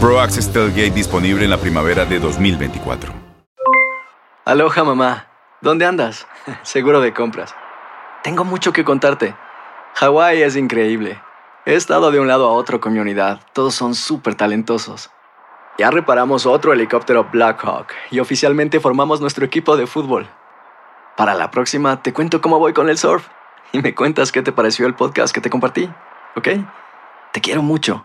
Pro Access Tailgate disponible en la primavera de 2024. Aloha, mamá. ¿Dónde andas? Seguro de compras. Tengo mucho que contarte. Hawái es increíble. He estado de un lado a otro con mi unidad. Todos son súper talentosos. Ya reparamos otro helicóptero Black Hawk y oficialmente formamos nuestro equipo de fútbol. Para la próxima te cuento cómo voy con el surf y me cuentas qué te pareció el podcast que te compartí, ¿ok? Te quiero mucho.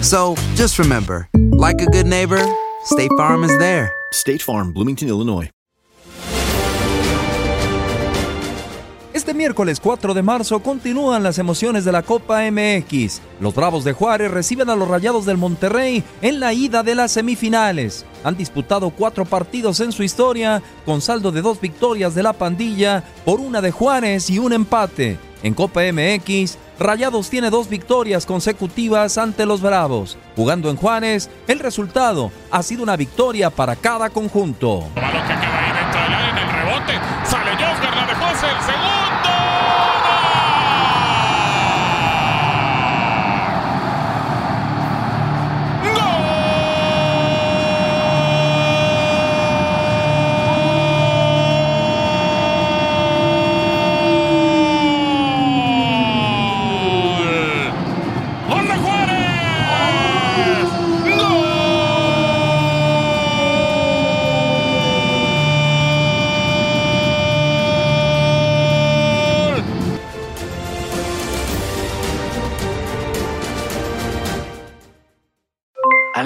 So, just remember, like a good neighbor, State Farm is there. State Farm, Bloomington, Illinois. Este miércoles 4 de marzo continúan las emociones de la Copa MX. Los Bravos de Juárez reciben a los Rayados del Monterrey en la ida de las semifinales. Han disputado 4 partidos en su historia, con saldo de 2 victorias de la pandilla por una de Juárez y un empate. En Copa MX, Rayados tiene 2 victorias consecutivas ante los Bravos. Jugando en Juárez, el resultado ha sido una victoria para cada conjunto. Balón que queda ahí dentro del área en el rebote. Sale Josgar, la dejó, el segundo.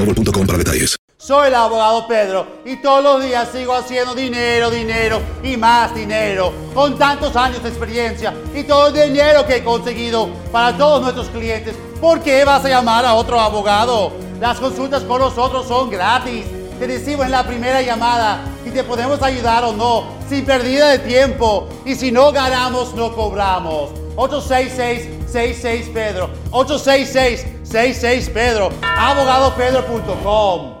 Mobile.com para detalles. Soy el abogado Pedro y todos los días sigo haciendo dinero y más dinero, con tantos años de experiencia y todo el dinero que he conseguido para todos nuestros clientes. ¿Por qué vas a llamar a otro abogado? Las consultas con nosotros son gratis. Te decimos en la primera llamada si te podemos ayudar o no, sin pérdida de tiempo, y si no ganamos, no cobramos. 866-66-PEDRO, 866-66-PEDRO, abogadopedro.com.